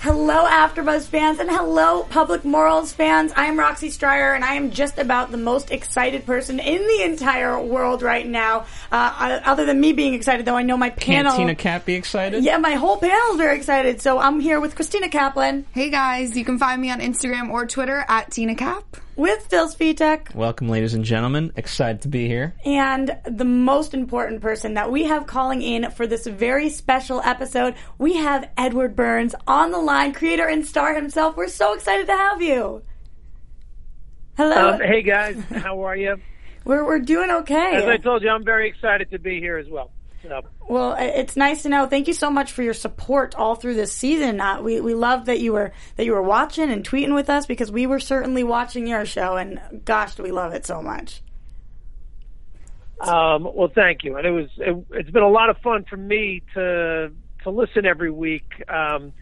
Hello, AfterBuzz fans, and hello, Public Morals fans. I am Roxy Stryer, and I am just about the most excited person in the entire world right now. Other than me being excited, though, I know my panel... Can't Tina Kapp be excited? Yeah, my whole panel's very excited, so I'm here with Christina Kaplan. Hey, guys. You can find me on Instagram or Twitter, at Tina Kapp. With Phil Spitek. Welcome, ladies and gentlemen. Excited to be here. And the most important person that we have calling in for this very special episode, we have Edward Burns on the line, creator and star himself. We're so excited to have you. Hello. Hey, guys. How are you? We're doing okay. As I told you, I'm very excited to be here as well. Well, it's nice to know. Thank you so much for your support all through this season. We love that you were watching and tweeting with us, because we were certainly watching your show, and gosh, do we love it so much. Well, thank you, and it's been a lot of fun for me to listen every week and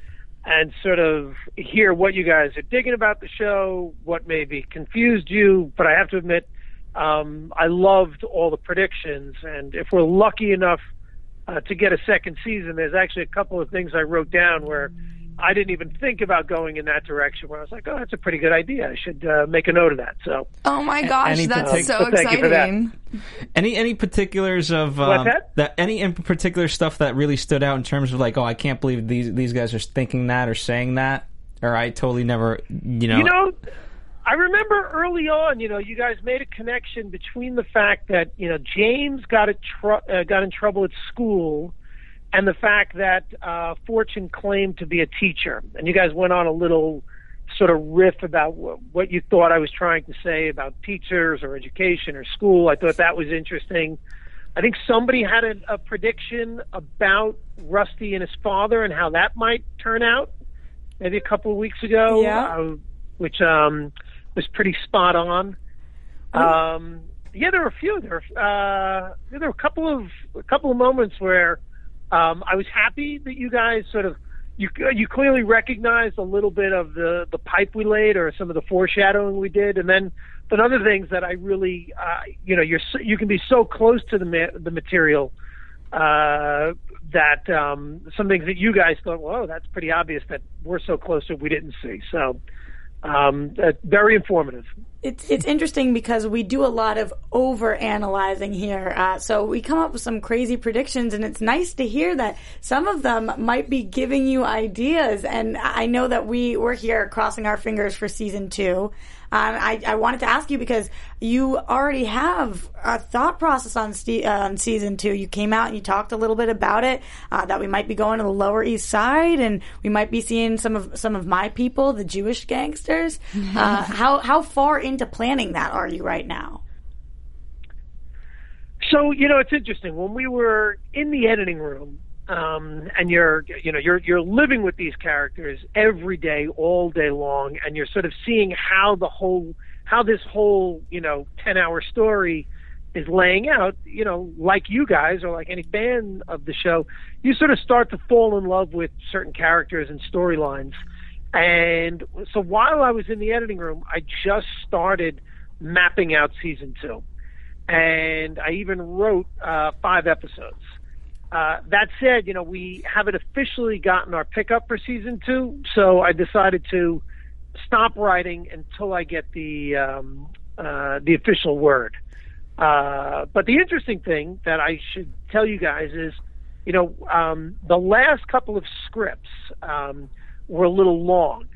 sort of hear what you guys are digging about the show, what maybe confused you. But I have to admit, I loved all the predictions, and if we're lucky enough to get a second season, there's actually a couple of things I wrote down where I didn't even think about going in that direction, where I was like, oh, that's a pretty good idea. I should make a note of that. So, oh my gosh, that's so exciting. Any particulars of any particular stuff that really stood out in terms of like, oh, I can't believe these guys are thinking that or saying that, or I totally never, you know. I remember early on, you guys made a connection between the fact that, James got in trouble at school and the fact that Fortune claimed to be a teacher. And you guys went on a little sort of riff about what you thought I was trying to say about teachers or education or school. I thought that was interesting. I think somebody had a prediction about Rusty and his father and how that might turn out maybe a couple of weeks ago. Yeah. Which was pretty spot on. Yeah, there were a few. There were a couple of moments where I was happy that you guys sort of you clearly recognized a little bit of the pipe we laid or some of the foreshadowing we did, and then but other things that I really you can be so close to the material that some things that you guys thought, well, that's pretty obvious that we're so close to we didn't see so. Very informative. It's interesting because we do a lot of over-analyzing here. So we come up with some crazy predictions, and it's nice to hear that some of them might be giving you ideas. And I know that we're here crossing our fingers for season 2. I wanted to ask you because you already have a thought process on season 2. You came out and you talked a little bit about it, that we might be going to the Lower East Side and we might be seeing some of my people, the Jewish gangsters. How far into planning that are you right now? So, it's interesting. When we were in the editing room, and you're living with these characters every day, all day long, and you're sort of seeing how this whole 10-hour story is laying out. Like you guys or like any fan of the show, you sort of start to fall in love with certain characters and storylines. And so while I was in the editing room, I just started mapping out season 2, and I even wrote 5 episodes. That said, we haven't officially gotten our pickup for season 2, so I decided to stop writing until I get the official word. But the interesting thing that I should tell you guys is, the last couple of scripts were a little long.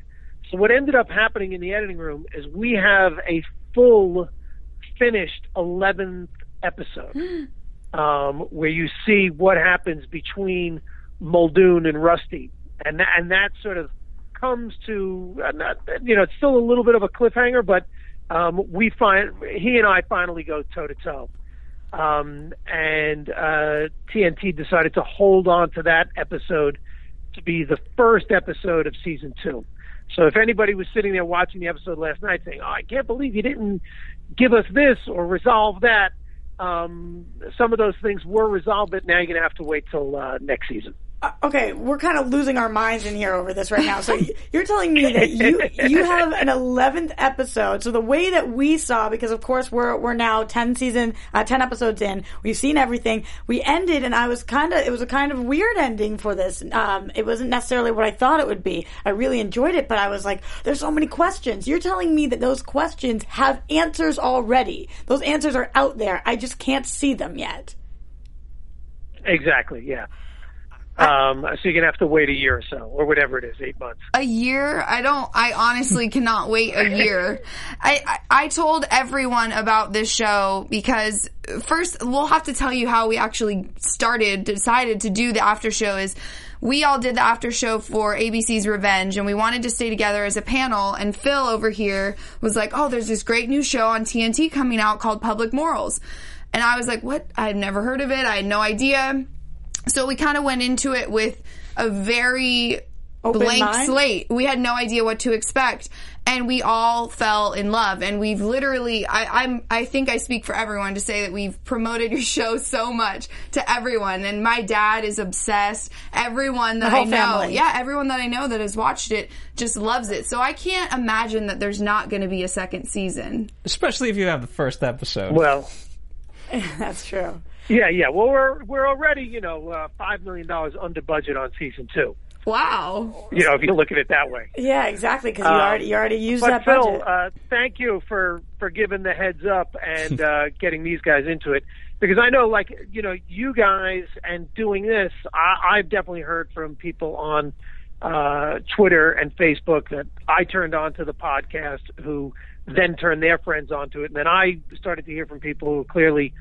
So what ended up happening in the editing room is we have a full, finished 11th episode. Where you see what happens between Muldoon and Rusty, and that sort of comes to, it's still a little bit of a cliffhanger, but he and I finally go toe-to-toe. And TNT decided to hold on to that episode to be the first episode of season 2. So if anybody was sitting there watching the episode last night saying, "Oh, I can't believe you didn't give us this or resolve that," some of those things were resolved, but now you're going to have to wait till next season. Okay, we're kind of losing our minds in here over this right now. So you're telling me that you have an 11th episode. So the way that we saw, because of course we're now 10 episodes in. We've seen everything. We ended, and it was a kind of weird ending for this. It wasn't necessarily what I thought it would be. I really enjoyed it, but I was like, there's so many questions. You're telling me that those questions have answers already. Those answers are out there. I just can't see them yet. Exactly. Yeah. So you're going to have to wait a year or so, or whatever it is, 8 months. A year? I honestly cannot wait a year. I told everyone about this show because first we'll have to tell you how we actually decided to do the after show is we all did the after show for ABC's Revenge, and we wanted to stay together as a panel, and Phil over here was like, "Oh, there's this great new show on TNT coming out called Public Morals." And I was like, "What? I've never heard of it. I had no idea." So we kind of went into it with a very blank slate. We had no idea what to expect. And we all fell in love. And we've literally, I think I speak for everyone to say that we've promoted your show so much to everyone. And my dad is obsessed. Everyone that I know. Family. Yeah, everyone that I know that has watched it just loves it. So I can't imagine that there's not going to be a second season. Especially if you have the first episode. Well. That's true. Yeah. Well, we're already, $5 million under budget on season 2. Wow. If you look at it that way. Yeah, exactly. Because you already used that budget. Phil, thank you for giving the heads up and getting these guys into it. Because I know, you guys and doing this, I've definitely heard from people on Twitter and Facebook that I turned on to the podcast, who then turned their friends onto it, and then I started to hear from people who clearly.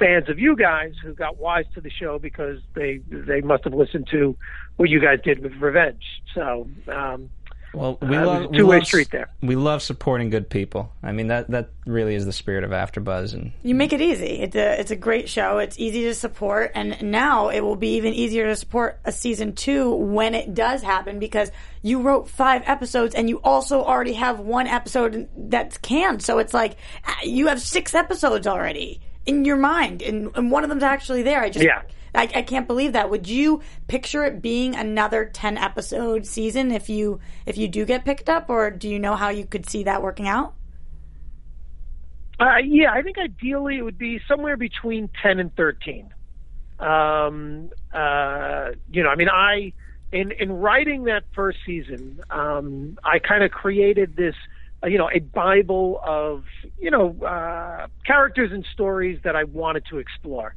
Fans of you guys who got wise to the show because they must have listened to what you guys did with Revenge. So, we love two-way street there. We love supporting good people. I mean, that really is the spirit of AfterBuzz. And you make it easy. It's a great show. It's easy to support, and now it will be even easier to support a season 2 when it does happen, because you wrote 5 episodes and you also already have 1 episode that's canned. So it's like you have 6 episodes already. In your mind, and one of them's actually there. I can't believe that. Would you picture it being another 10-episode season if you do get picked up, or do you know how you could see that working out? Yeah, I think ideally it would be somewhere between 10 and 13. In writing that first season, I kind of created this. A Bible of, characters and stories that I wanted to explore.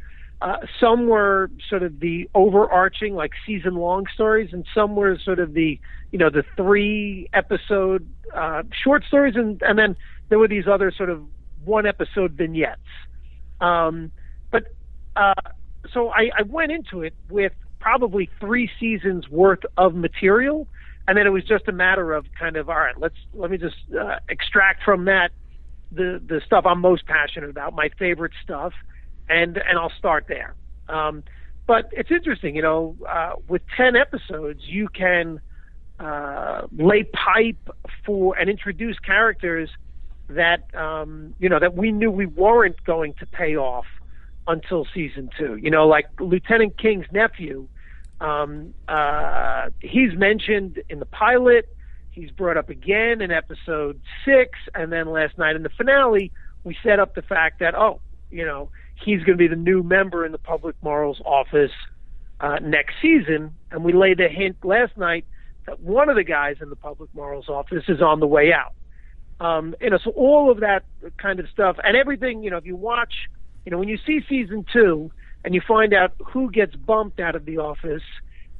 Some were sort of the overarching, like season-long stories, and some were sort of the, the 3-episode short stories, and then there were these other sort of 1-episode vignettes. So I went into it with probably 3 seasons worth of material. And then it was just a matter of kind of, all right, let me just extract from that the stuff I'm most passionate about, my favorite stuff, and I'll start there. But it's interesting, with 10 episodes, you can lay pipe for and introduce characters that that we knew we weren't going to pay off until season 2. Like Lieutenant King's nephew. He's mentioned in the pilot, he's brought up again in episode 6, and then last night in the finale, we set up the fact that, he's going to be the new member in the Public Morals office next season, and we laid a hint last night that one of the guys in the Public Morals office is on the way out. So all of that kind of stuff, and everything, if you watch, when you see season 2, and you find out who gets bumped out of the office,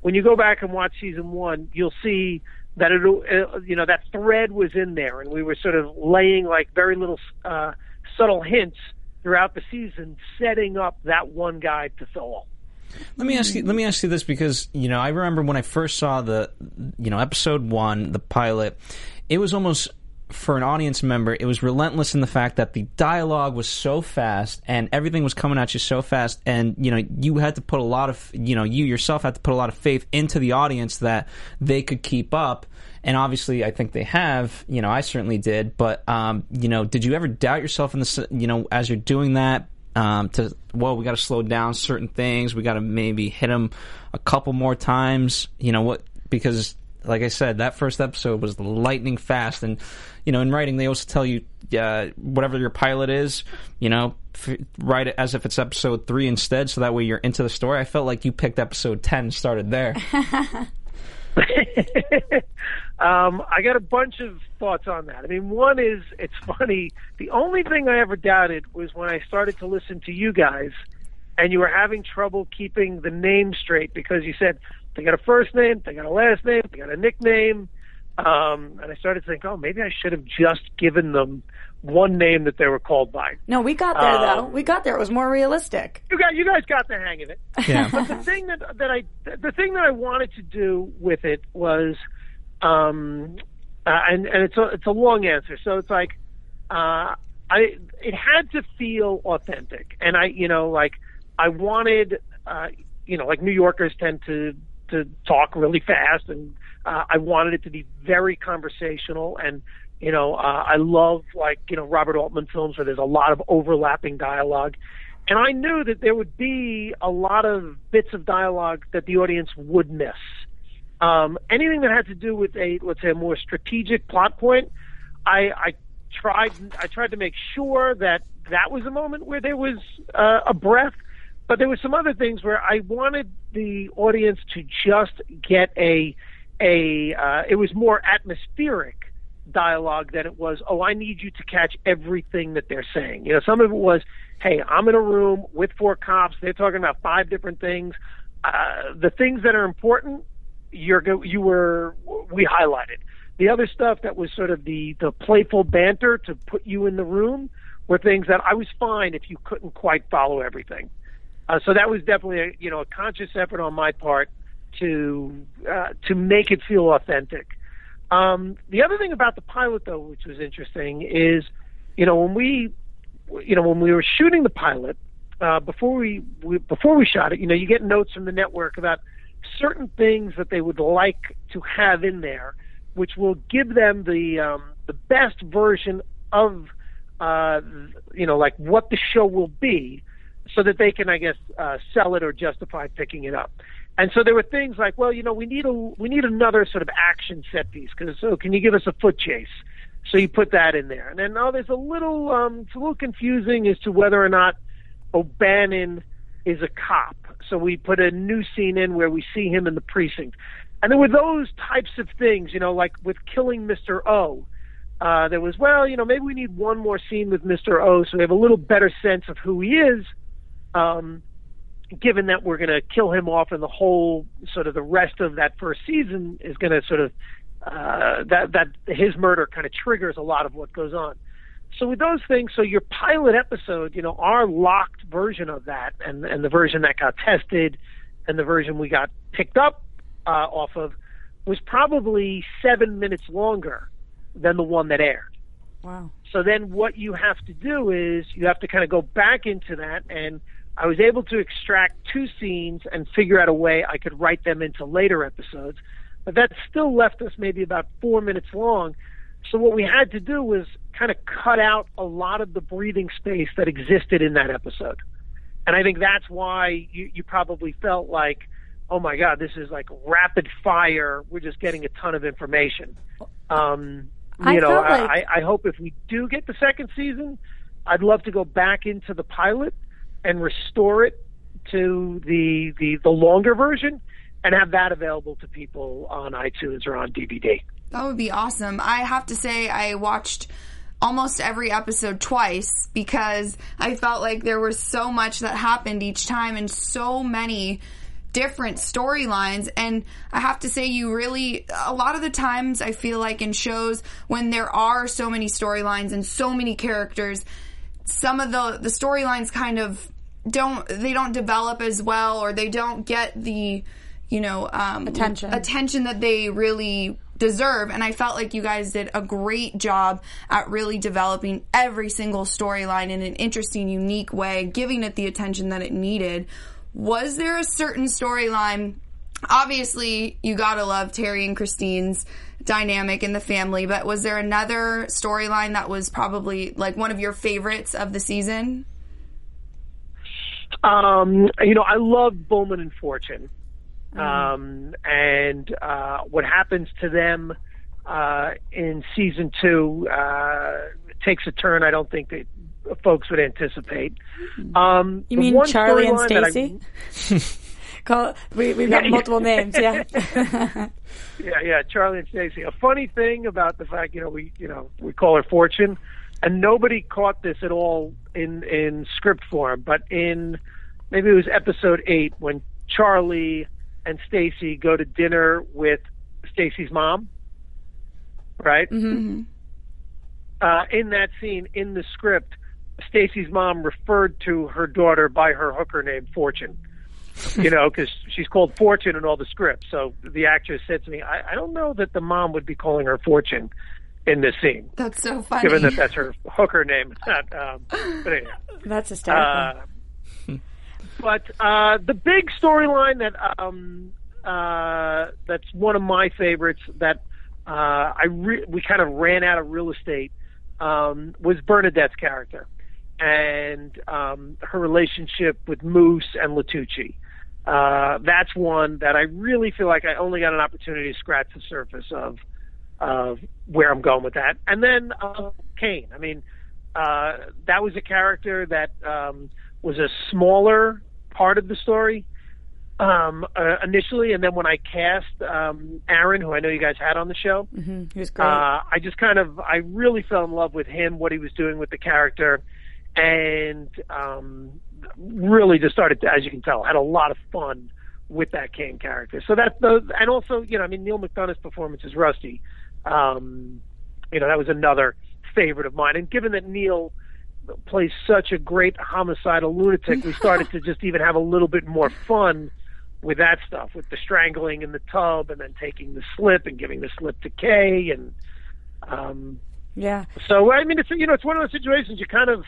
when you go back and watch season 1, you'll see that that thread was in there, and we were sort of laying like very little subtle hints throughout the season, setting up that one guy to fill all. Let me ask you this, because, you know, I remember when I first saw the, you know, episode 1, the pilot, it was almost, for an audience member, it was relentless in the fact that the dialogue was so fast and everything was coming at you so fast, and, you know, you had to put a lot of, you know, you yourself had to put a lot of faith into the audience that they could keep up. And obviously, I think they have. You know, I certainly did. But, you know, did you ever doubt yourself in the, you know, as you're doing that? To, well, we got to slow down certain things. We got to maybe hit them a couple more times. You know what? Because, like I said, that first episode was lightning fast, and, you know, in writing they also tell you whatever your pilot is, you know, write it as if it's episode 3 instead, so that way you're into the story. I felt like you picked episode 10 and started there. I got a bunch of thoughts on that. I mean, one is, it's funny, the only thing I ever doubted was when I started to listen to you guys, and you were having trouble keeping the name straight, because you said they got a first name, they got a last name, they got a nickname. And I started to think, oh, maybe I should have just given them one name that they were called by. No, we got there, though. We got there. It was more realistic. You guys got the hang of it. Yeah. But the thing that I wanted to do with it was, and it's a long answer, so it's like, it had to feel authentic, and I, you know, like, I wanted, you know, like, New Yorkers tend to talk really fast, and I wanted it to be very conversational. And, you know, I love, like, you know, Robert Altman films where there's a lot of overlapping dialogue, and I knew that there would be a lot of bits of dialogue that the audience would miss. Anything that had to do with a, let's say, a more strategic plot point, I tried to make sure that was a moment where there was a breath. But there were some other things where I wanted the audience to just get it was more atmospheric dialogue than it was, oh, I need you to catch everything that they're saying. You know, some of it was, hey, I'm in a room with 4 cops. They're talking about 5 different things. The things that are important, we highlighted. The other stuff that was sort of the playful banter to put you in the room were things that I was fine if you couldn't quite follow everything. So that was definitely a conscious effort on my part to make it feel authentic. The other thing about the pilot, though, which was interesting, is, you know, when we were shooting the pilot, before we shot it, you know, you get notes from the network about certain things that they would like to have in there, which will give them the best version of you know, like, what the show will be, so that they can, I guess, sell it or justify picking it up. And so there were things like, well, you know, we need another sort of action set piece, because, so can you give us a foot chase? So you put that in there. And then, oh, there's a little, it's a little confusing as to whether or not O'Bannon is a cop. So we put a new scene in where we see him in the precinct. And there were those types of things, you know, like with killing Mr. O. There was, well, you know, maybe we need one more scene with Mr. O, so we have a little better sense of who he is. Given that we're going to kill him off, and the whole sort of the rest of that first season is going to sort of that his murder kind of triggers a lot of what goes on. So with those things, so your pilot episode, you know, our locked version of that, and the version that got tested, and the version we got picked up off of, was probably 7 minutes longer than the one that aired. Wow. So then what you have to do is you have to kind of go back into that, and I was able to extract 2 scenes and figure out a way I could write them into later episodes, but that still left us maybe about 4 minutes long. So what we had to do was kind of cut out a lot of the breathing space that existed in that episode. And I think that's why you probably felt like, oh my God, this is like rapid fire. We're just getting a ton of information. I hope if we do get the second season, I'd love to go back into the pilot and restore it to the longer version, and have that available to people on iTunes or on DVD. That would be awesome. I have to say, I watched almost every episode twice, because I felt like there was so much that happened each time, and so many different storylines. And I have to say, a lot of the times I feel like in shows when there are so many storylines and so many characters, some of the storylines kind of don't develop as well, or they don't get the, you know, attention that they really deserve. And I felt like you guys did a great job at really developing every single storyline in an interesting, unique way, giving it the attention that it needed. Was there a certain storyline? Obviously, you gotta love Terry and Christine's dynamic in the family, but was there another storyline that was probably, like, one of your favorites of the season? You know, I loved Bowman and Fortune. And what happens to them in season two takes a turn I don't think that folks would anticipate. You mean Charlie and Stacy? We've got multiple names, yeah. yeah, Charlie and Stacy. A funny thing about the fact, we call her Fortune, and nobody caught this at all in script form, but in maybe it was episode 8 when Charlie and Stacy go to dinner with Stacy's mom, right? Mm-hmm. In that scene, in the script, Stacy's mom referred to her daughter by her hooker name, Fortune. You know, because she's called Fortune in all the scripts. So the actress said to me, I don't know that the mom would be calling her Fortune in this scene. That's so funny. Given that that's her hooker name. But anyway. That's hysterical. But the big storyline that's one of my favorites that we kind of ran out of real estate was Bernadette's character and her relationship with Moose and Latucci. That's one that I really feel like I only got an opportunity to scratch the surface of where I'm going with that. And then Kane. I mean, that was a character that was a smaller part of the story initially. And then when I cast Aaron, who I know you guys had on the show, mm-hmm. He was great. I really fell in love with him, what he was doing with the character. And really just started, as you can tell, had a lot of fun with that Kane character. So that's and also, Neil McDonough's performance as Rusty. That was another favorite of mine. And given that Neil plays such a great homicidal lunatic, we started to just even have a little bit more fun with that stuff, with the strangling in the tub and then taking the slip and giving the slip to Kay. And yeah. So, it's, it's one of those situations you kind of,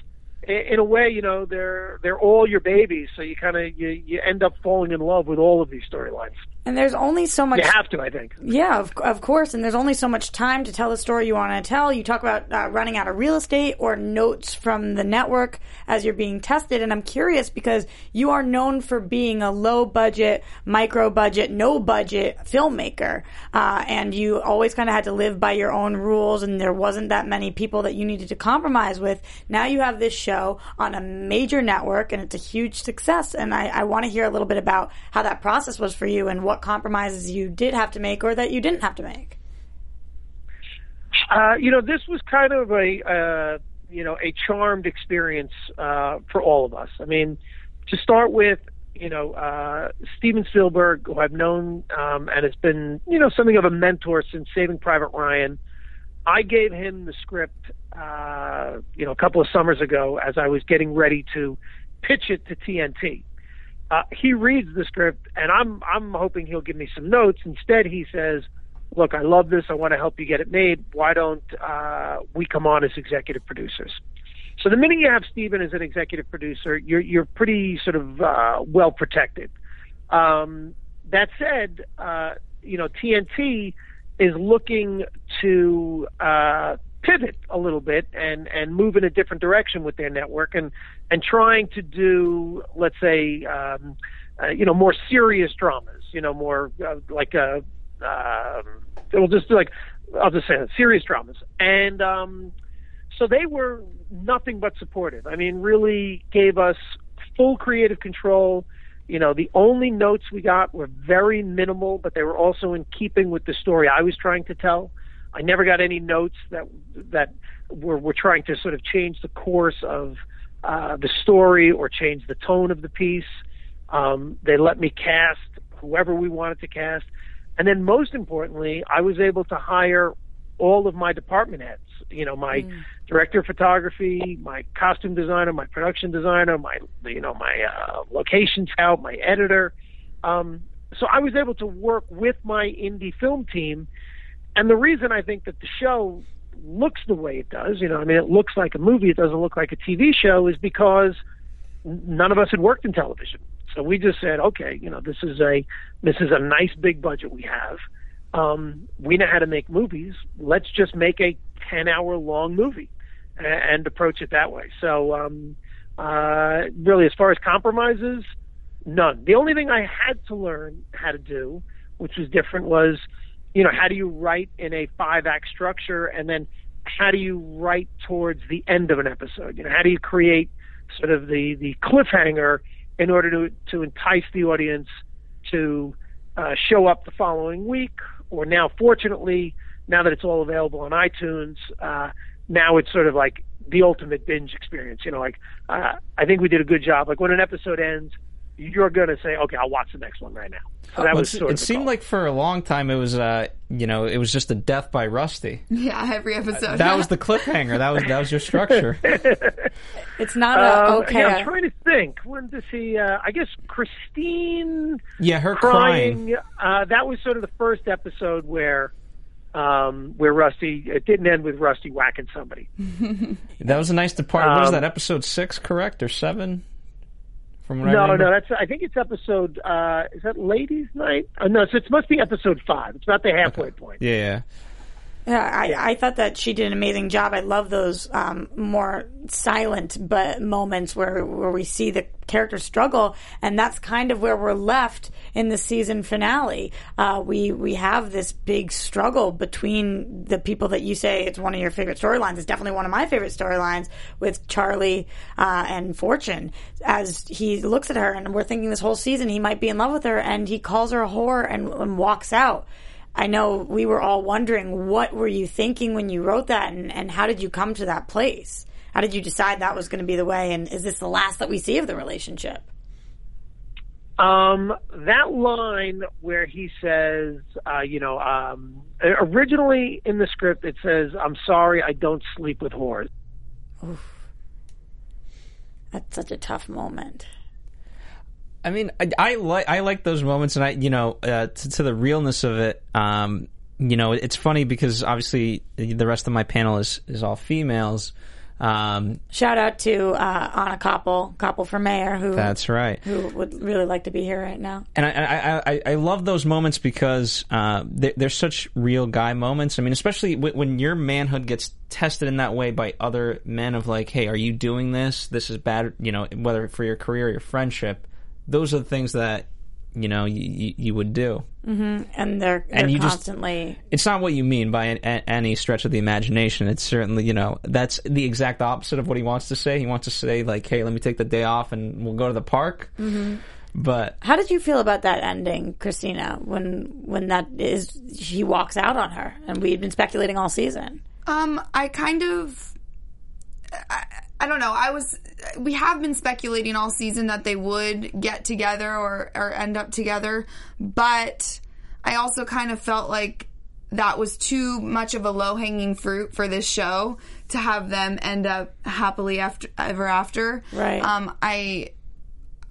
in a way, they're all your babies, so you kind of you end up falling in love with all of these storylines. And there's only so much... You have to, I think. Yeah, of course, and there's only so much time to tell the story you want to tell. You talk about running out of real estate or notes from the network as you're being tested, and I'm curious because you are known for being a low-budget, micro-budget, no-budget filmmaker, and you always kind of had to live by your own rules, and there wasn't that many people that you needed to compromise with. Now you have this show on a major network, and it's a huge success, and I want to hear a little bit about how that process was for you and what compromises you did have to make or that you didn't have to make? This was kind of a charmed experience for all of us. I mean, to start with, Steven Spielberg, who I've known and has been, something of a mentor since Saving Private Ryan. I gave him the script, a couple of summers ago as I was getting ready to pitch it to TNT. He reads the script, and I'm hoping he'll give me some notes. Instead, he says, look, I love this. I want to help you get it made. Why don't we come on as executive producers? So the minute you have Steven as an executive producer, you're pretty sort of well protected. That said, TNT is looking to pivot a little bit and move in a different direction with their network and trying to do, let's say, more serious dramas, more serious dramas. And so they were nothing but supportive. I mean, really gave us full creative control. The only notes we got were very minimal, but they were also in keeping with the story I was trying to tell. I never got any notes that were trying to sort of change the course of the story or change the tone of the piece. They let me cast whoever we wanted to cast. And then most importantly, I was able to hire all of my department heads. you know, my director of photography, my costume designer, my production designer, my, you know, my location scout, my editor. So I was able to work with my indie film team. And the reason I think that the show looks the way it does, you know, I mean, it looks like a movie, it doesn't look like a TV show, is because none of us had worked in television. So we just said, okay, you know, this is a nice big budget we have. We know how to make movies. Let's just make a 10-hour long movie and approach it that way. So really, as far as compromises, none. The only thing I had to learn how to do, which was different, was, you know, how do you write in a 5-act structure, and then how do you write towards the end of an episode? You know, how do you create sort of the cliffhanger in order to entice the audience to show up the following week? Or now, fortunately, now that it's all available on iTunes, now it's sort of like the ultimate binge experience. You know, like, I think we did a good job. Like, when an episode ends, you're going to say, okay, I'll watch the next one right now. So that was sort of the call. Like for a long time it was, you know, it was just a death by Rusty. Yeah, every episode. That was the cliffhanger. That was your structure. It's not okay. Yeah, I'm trying to think. When does he, I guess Christine. Yeah, her crying. That was sort of the first episode where Rusty, it didn't end with Rusty whacking somebody. That was a nice departure. What is that, episode 6, correct, or 7? No, that's, I think it's episode, is that Ladies' Night? Oh, no, so it must be episode 5. It's not the halfway point. Yeah, I thought that she did an amazing job. I love those more silent but moments where we see the characters struggle, and that's kind of where we're left in the season finale. We have this big struggle between the people that you say it's one of your favorite storylines. It's definitely one of my favorite storylines with Charlie and Fortune, as he looks at her, and we're thinking this whole season he might be in love with her, and he calls her a whore and walks out. I know we were all wondering, what were you thinking when you wrote that, and how did you come to that place? How did you decide that was going to be the way, and is this the last that we see of the relationship? That line where he says, originally in the script it says, I'm sorry, I don't sleep with whores. Oof. That's such a tough moment. I mean, I like those moments, and to the realness of it, you know, it's funny because obviously the rest of my panel is all females. Shout out to Anna Koppel for mayor, who that's right, who would really like to be here right now. And I love those moments because they're such real guy moments. I mean, especially when your manhood gets tested in that way by other men of like, hey, are you doing this? This is bad, you know, whether for your career or your friendship. Those are the things that, you know, you would do. Mm-hmm. And they're constantly... it's not what you mean by any stretch of the imagination. It's certainly, you know, that's the exact opposite of what he wants to say. He wants to say, like, hey, let me take the day off and we'll go to the park. Mm-hmm. But... how did you feel about that ending, Christina, when that is... he walks out on her, and we've been speculating all season? I kind of... I don't know. We have been speculating all season that they would get together or end up together, but I also kind of felt like that was too much of a low-hanging fruit for this show to have them end up happily ever after. Right.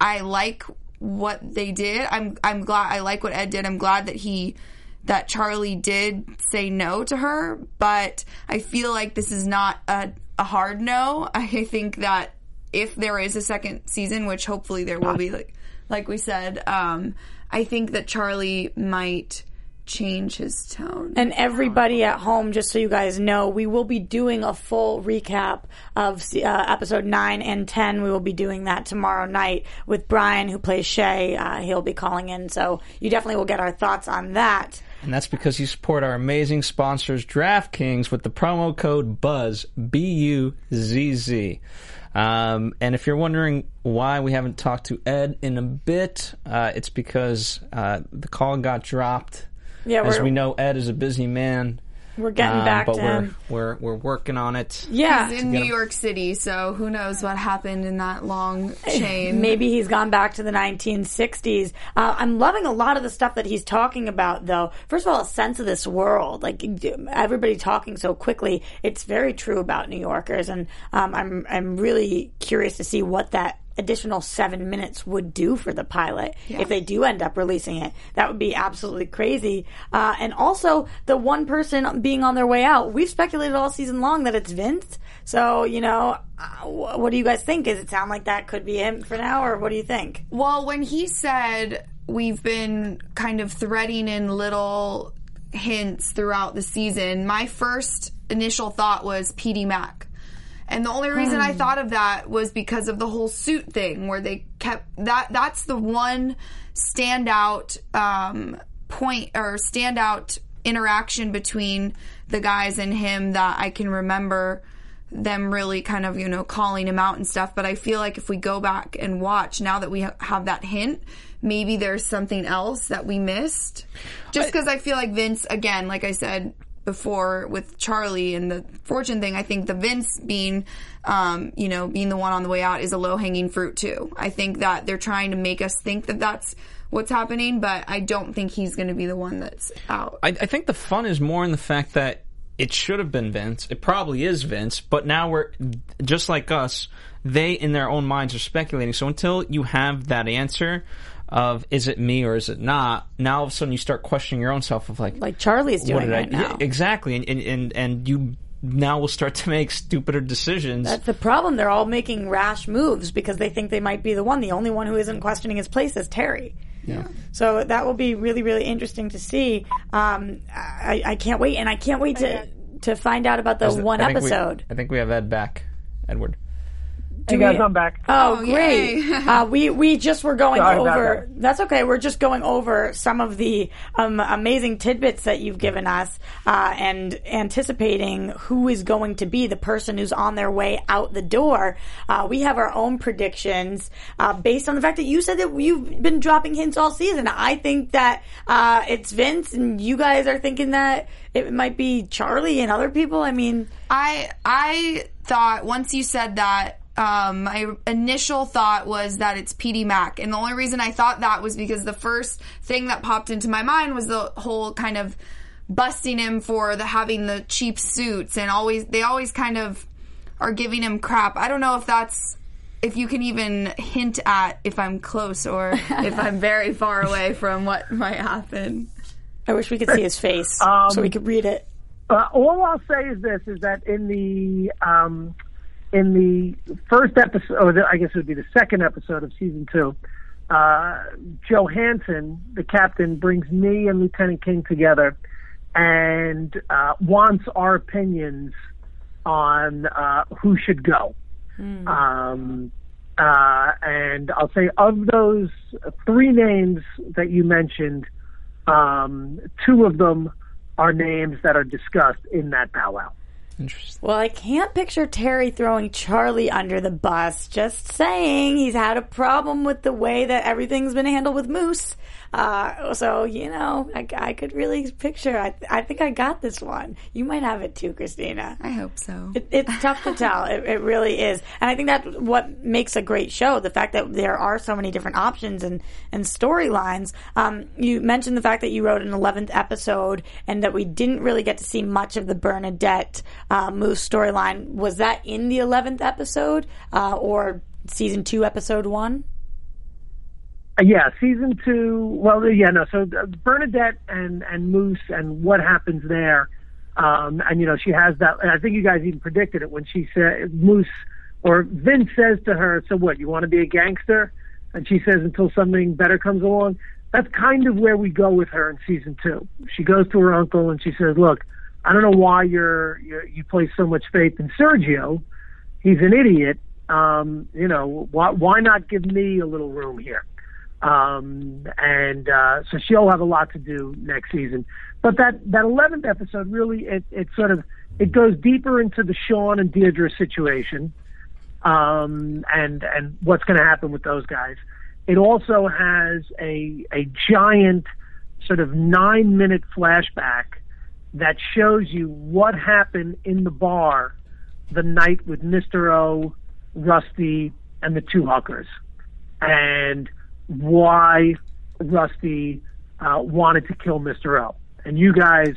I like what they did. I'm glad. I like what Ed did. I'm glad that that Charlie did say no to her, but I feel like this is not a hard no. I think that if there is a second season, which hopefully there will be, like we said, I think that Charlie might change his tone. And everybody at home, just so you guys know, we will be doing a full recap of episode 9 and 10. We will be doing that tomorrow night with Brian, who plays Shay. He'll be calling in, so you definitely will get our thoughts on that. And that's because you support our amazing sponsors, DraftKings, with the promo code BUZZ, B-U-Z-Z. And if you're wondering why we haven't talked to Ed in a bit, it's because the call got dropped. Yeah, as we know, Ed is a busy man. We're getting back to him. We're working on it. Yeah. He's in New York City, so who knows what happened in that long chain. Maybe he's gone back to the 1960s. I'm loving a lot of the stuff that he's talking about, though. First of all, a sense of this world. Like, everybody talking so quickly. It's very true about New Yorkers, and I'm really curious to see what that additional 7 minutes would do for the pilot if they do end up releasing it. That would be absolutely crazy. And also, the one person being on their way out, we've speculated all season long that it's Vince. So, you know, what do you guys think? Does it sound like that could be him for now, or what do you think? Well, when he said we've been kind of threading in little hints throughout the season, my first initial thought was P.D. Mac. And the only reason I thought of that was because of the whole suit thing, where they kept that. That's the one standout point or standout interaction between the guys and him that I can remember them really kind of, you know, calling him out and stuff. But I feel like if we go back and watch now that we have that hint, maybe there's something else that we missed. Just because I feel like Vince, again, like I said before with Charlie and the Fortune thing, I think the Vince being, you know, being the one on the way out is a low-hanging fruit, too. I think that they're trying to make us think that that's what's happening, but I don't think he's going to be the one that's out. I think the fun is more in the fact that it should have been Vince. It probably is Vince, but now we're, just like us, they in their own minds are speculating. So until you have that answer of is it me or is it not, now all of a sudden you start questioning your own self of like Charlie's doing right now. Yeah, exactly. And you now will start to make stupider decisions. That's the problem. They're all making rash moves because they think they might be the one. The only one who isn't questioning his place is Terry. Yeah. So that will be really, really interesting to see. I can't wait. And I can't wait to find out about the one episode. I think we have Ed back. Edward. Hey guys, I'm back. Oh, great. We just were going over... That's okay. We're just going over some of the amazing tidbits that you've given us and anticipating who is going to be the person who's on their way out the door. We have our own predictions based on the fact that you said that you've been dropping hints all season. I think that it's Vince, and you guys are thinking that it might be Charlie and other people. I mean... I thought once you said that, my initial thought was that it's P.D. Mac. And the only reason I thought that was because the first thing that popped into my mind was the whole kind of busting him for having the cheap suits, and they always kind of are giving him crap. I don't know if that's, if you can even hint at if I'm close or if I'm very far away from what might happen. I wish we could see his face so we could read it. All I'll say is this, is that in the first episode, or I guess it would be the second episode of season 2, Johansson, the captain, brings me and Lieutenant King together and wants our opinions on who should go. Mm. And I'll say of those 3 names that you mentioned, 2 of them are names that are discussed in that powwow. Interesting. Well, I can't picture Terry throwing Charlie under the bus. Just saying, he's had a problem with the way that everything's been handled with Moose. So, you know, I could really picture. I think I got this one. You might have it too, Christina. I hope so. It's tough to tell. It really is. And I think that's what makes a great show, the fact that there are so many different options and storylines. You mentioned the fact that you wrote an 11th episode and that we didn't really get to see much of the Bernadette Moose storyline. Was that in the 11th episode or season 2, episode 1? Yeah, season 2. Well, yeah, no. So Bernadette and Moose and what happens there, and you know she has that. And I think you guys even predicted it when she said Moose or Vince says to her, "So what? You want to be a gangster?" And she says, "Until something better comes along." That's kind of where we go with her in season 2. She goes to her uncle and she says, "Look, I don't know why you place so much faith in Sergio. He's an idiot. You know, why not give me a little room here?" So she'll have a lot to do next season. But that 11th episode really, it goes deeper into the Sean and Deirdre situation, and what's going to happen with those guys. It also has a giant sort of 9-minute flashback that shows you what happened in the bar the night with Mr. O, Rusty, and the two hookers, and why Rusty wanted to kill Mr. O. And you guys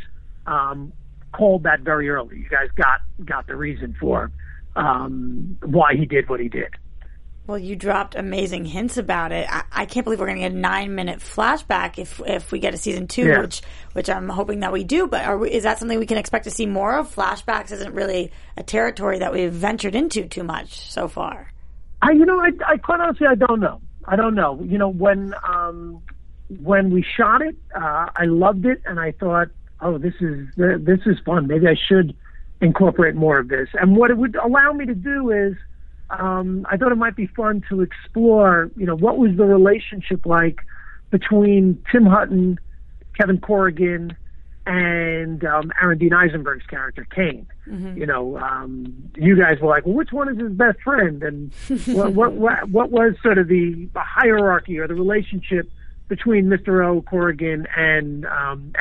called that very early. You guys got the reason for why he did what he did. Well, you dropped amazing hints about it. I can't believe we're going to get a 9-minute flashback if we get a season 2, yeah. which I'm hoping that we do. But is that something we can expect to see more of? Flashbacks isn't really a territory that we've ventured into too much so far. I quite honestly, I don't know. You know, when we shot it, I loved it, and I thought, oh, this is fun. Maybe I should incorporate more of this. And what it would allow me to do is, I thought it might be fun to explore, you know, what was the relationship like between Tim Hutton, Kevin Corrigan, and Aaron Dean Eisenberg's character, Kane. Mm-hmm. You know, you guys were like, well, which one is his best friend? And what was sort of the hierarchy or the relationship between Mr. O, Corrigan, and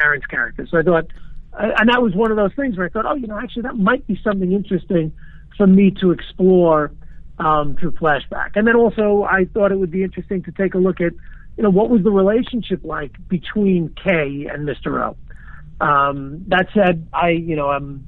Aaron's character? So I thought, and that was one of those things where I thought, oh, you know, actually that might be something interesting for me to explore through flashback. And then also I thought it would be interesting to take a look at, you know, what was the relationship like between Kay and Mr. O. That said, I'm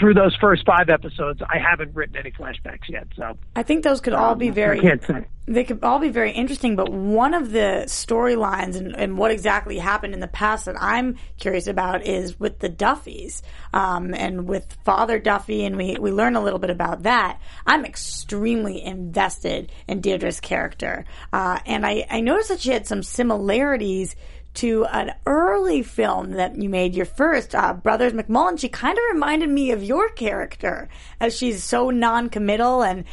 through those first 5 episodes, I haven't written any flashbacks yet. So I think those could all be very. I can't say. They could all be very interesting, but one of the storylines and what exactly happened in the past that I'm curious about is with the Duffys and with Father Duffy, and we learn a little bit about that. I'm extremely invested in Deirdre's character, and I noticed that she had some similarities to an early film that you made, your first, Brothers McMullen. She kind of reminded me of your character, as she's so non-committal and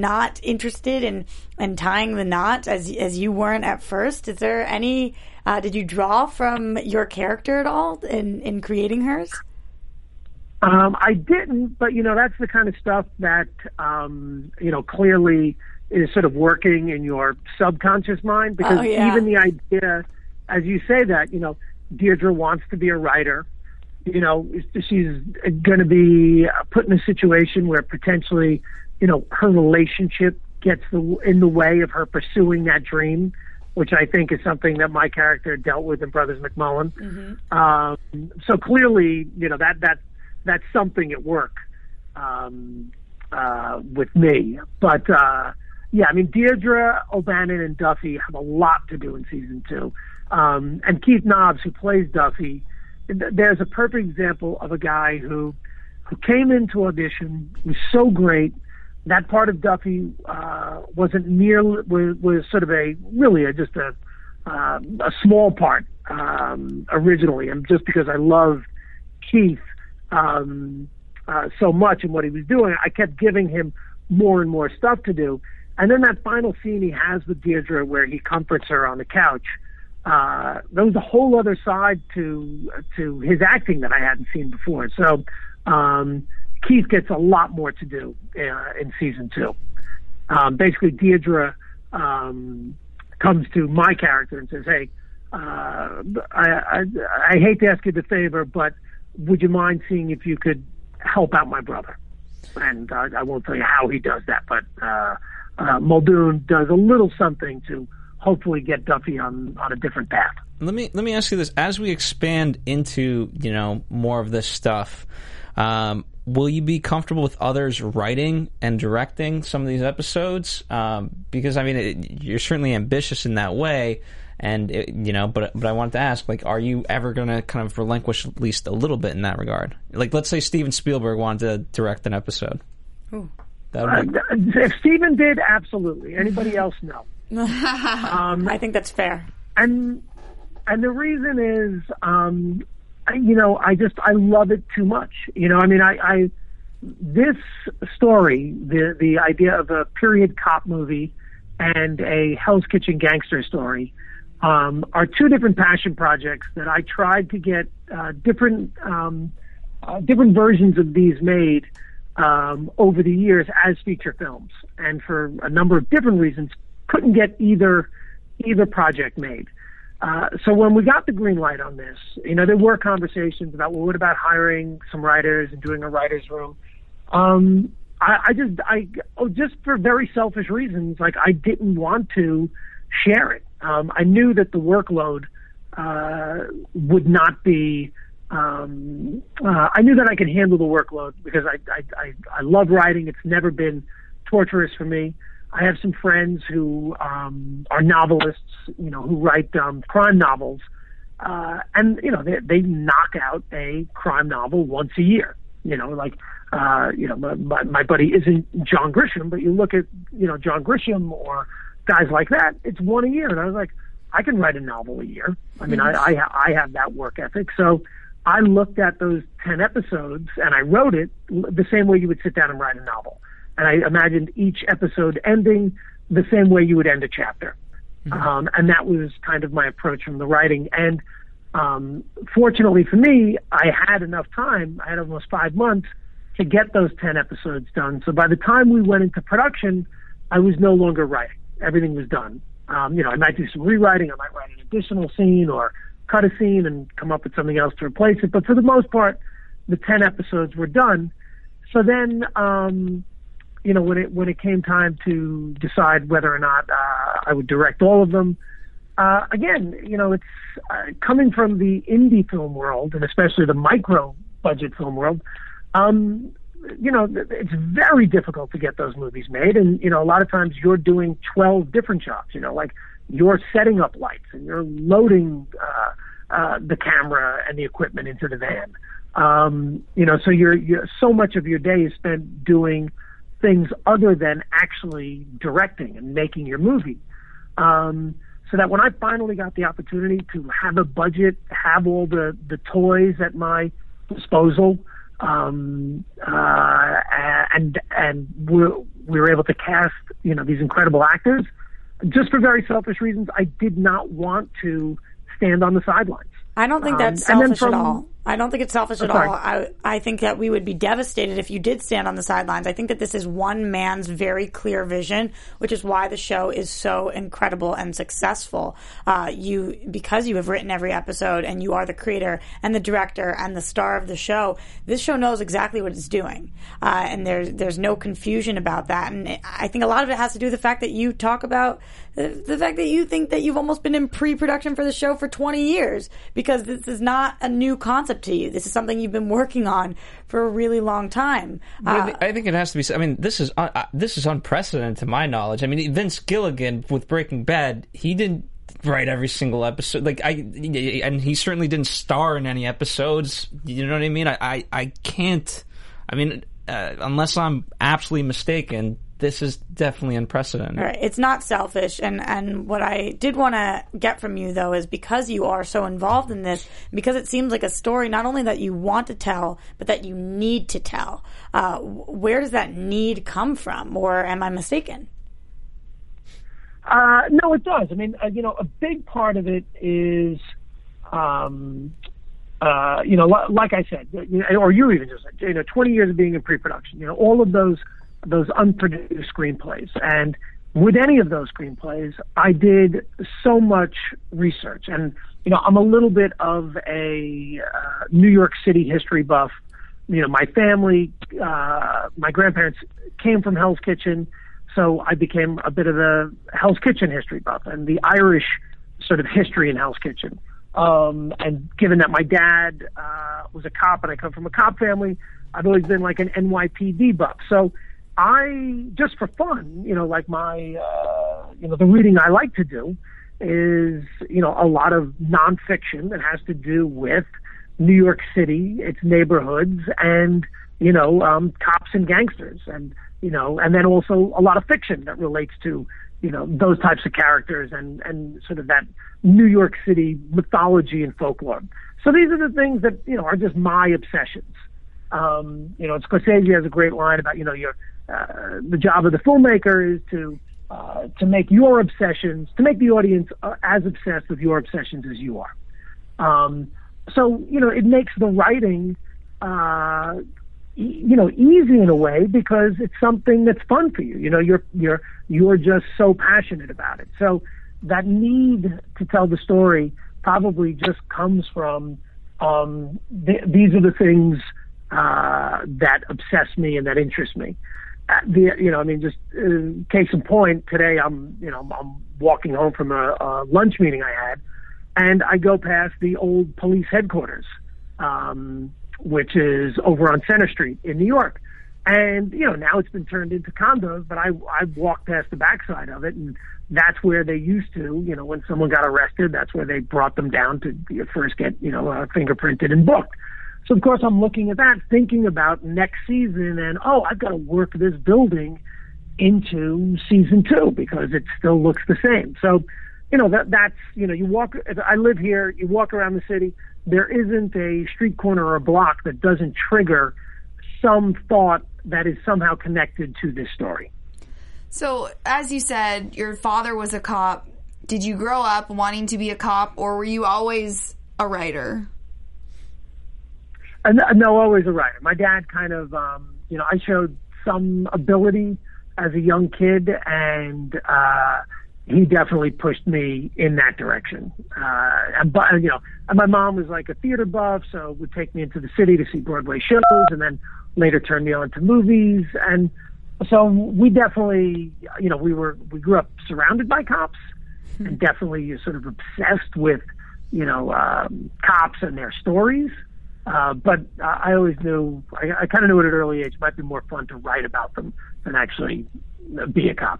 not interested in tying the knot as you weren't at first. Is there any? Did you draw from your character at all in creating hers? I didn't, but you know that's the kind of stuff that you know clearly is sort of working in your subconscious mind, because even the idea. As you say that, you know, Deirdre wants to be a writer. You know, she's going to be put in a situation where potentially, you know, her relationship gets in the way of her pursuing that dream, which I think is something that my character dealt with in Brothers McMullen. Mm-hmm. So clearly, you know, that's something at work with me. But, yeah, I mean, Deirdre, O'Bannon, and Duffy have a lot to do in season 2. And Keith Nobbs, who plays Duffy, there's a perfect example of a guy who came into audition, was so great. That part of Duffy was sort of a small part originally. And just because I loved Keith so much and what he was doing, I kept giving him more and more stuff to do. And then that final scene he has with Deirdre where he comforts her on the couch, there was a whole other side to his acting that I hadn't seen before. So Keith gets a lot more to do in season 2. Basically, Deirdre comes to my character and says, hey, I hate to ask you the favor, but would you mind seeing if you could help out my brother? And I won't tell you how he does that, but Muldoon does a little something to hopefully get Duffy on a different path. Let me ask you this. As we expand into, you know, more of this stuff, will you be comfortable with others writing and directing some of these episodes? Because, I mean, you're certainly ambitious in that way, and it, you know, but I wanted to ask, like, are you ever going to kind of relinquish at least a little bit in that regard? Like, let's say Steven Spielberg wanted to direct an episode. Ooh. If Steven did, absolutely. Anybody else, no. I think that's fair. And the reason is, you know, I love it too much. You know, I mean, I this story, the idea of a period cop movie and a Hell's Kitchen gangster story, are two different passion projects that I tried to get different versions of these made over the years as feature films, and for a number of different reasons couldn't get either project made. So when we got the green light on this, you know, there were conversations about, well, what about hiring some writers and doing a writer's room? I just for very selfish reasons, like, I didn't want to share it. I knew that the workload would not be, I knew that I could handle the workload because I love writing. It's never been torturous for me. I have some friends who are novelists, you know, who write crime novels, and, you know, they knock out a crime novel once a year. You know, like, you know, my buddy isn't John Grisham, but you look at, you know, John Grisham or guys like that, it's one a year. And I was like, I can write a novel a year. I mean, I have that work ethic. So I looked at those 10 episodes and I wrote it the same way you would sit down and write a novel. And I imagined each episode ending the same way you would end a chapter. And that was kind of my approach from the writing. And fortunately for me, I had enough time. I had almost 5 months to get those 10 episodes done. So by the time we went into production, I was no longer writing. Everything was done. You know, I might do some rewriting. I might write an additional scene or cut a scene and come up with something else to replace it. But for the most part, the 10 episodes were done. So then, you know, when it came time to decide whether or not I would direct all of them, again, you know, it's coming from the indie film world, and especially the micro-budget film world, you know, it's very difficult to get those movies made. And, you know, a lot of times you're doing 12 different shots, you know, like you're setting up lights and you're loading the camera and the equipment into the van. You know, so you're so much of your day is spent doing things other than actually directing and making your movie. So that when I finally got the opportunity to have a budget, have all the toys at my disposal, and we were able to cast, you know, these incredible actors, just for very selfish reasons, I did not want to stand on the sidelines. I don't think that's selfish at all. I don't think it's selfish at all. I think that we would be devastated if you did stand on the sidelines. I think that this is one man's very clear vision, which is why the show is so incredible and successful. Because you have written every episode and you are the creator and the director and the star of the show, this show knows exactly what it's doing. And there's no confusion about that. And I think a lot of it has to do with the fact that you talk about the fact that you think that you've almost been in pre-production for the show for 20 years because this is not a new concept to you. This is something you've been working on for a really long time. I think it has to be. I mean, this is unprecedented to my knowledge. I mean, Vince Gilligan with Breaking Bad, he didn't write every single episode. And he certainly didn't star in any episodes. You know what I mean? I can't. I mean, unless I'm absolutely mistaken, this is definitely unprecedented. All right. It's not selfish. And what I did want to get from you, though, is because you are so involved in this, because it seems like a story not only that you want to tell, but that you need to tell. Where does that need come from? Or am I mistaken? No, it does. I mean, you know, a big part of it is, you know, like I said, or you even just said, you know, 20 years of being in pre-production, you know, all of those unproduced screenplays. And with any of those screenplays, I did so much research. And, you know, I'm a little bit of a New York City history buff. You know, my family, my grandparents came from Hell's Kitchen, so I became a bit of a Hell's Kitchen history buff and the Irish sort of history in Hell's Kitchen. And given that my dad was a cop and I come from a cop family, I've always been like an NYPD buff. So I, just for fun, you know, like my, you know, the reading I like to do is, you know, a lot of nonfiction that has to do with New York City, its neighborhoods, and, you know, cops and gangsters. And, you know, and then also a lot of fiction that relates to, you know, those types of characters and sort of that New York City mythology and folklore. So these are the things that, you know, are just my obsessions. You know, Scorsese has a great line about, you know, your the job of the filmmaker is to make your obsessions, to make the audience as obsessed with your obsessions as you are. So, you know, it makes the writing, you know, easy in a way because it's something that's fun for you. You know, you're just so passionate about it. So that need to tell the story probably just comes from these are the things that obsess me and that interest me. Case in point, today I'm walking home from a lunch meeting I had, and I go past the old police headquarters, which is over on Center Street in New York. And, now it's been turned into condos, but I walked past the backside of it, and that's where they used to, when someone got arrested, that's where they brought them down to first get, fingerprinted and booked. So, of course, I'm looking at that, thinking about next season, and, I've got to work this building into season 2 because it still looks the same. So, I live here, you walk around the city, there isn't a street corner or a block that doesn't trigger some thought that is somehow connected to this story. So, as you said, your father was a cop. Did you grow up wanting to be a cop, or were you always a writer? No, always a writer. My dad kind of, I showed some ability as a young kid, and he definitely pushed me in that direction. And my mom was like a theater buff, so would take me into the city to see Broadway shows, and then later turned me on to movies. And so we definitely, we grew up surrounded by cops, and definitely you're sort of obsessed with, cops and their stories. But I always knew, I kind of knew at an early age, it might be more fun to write about them than actually be a cop.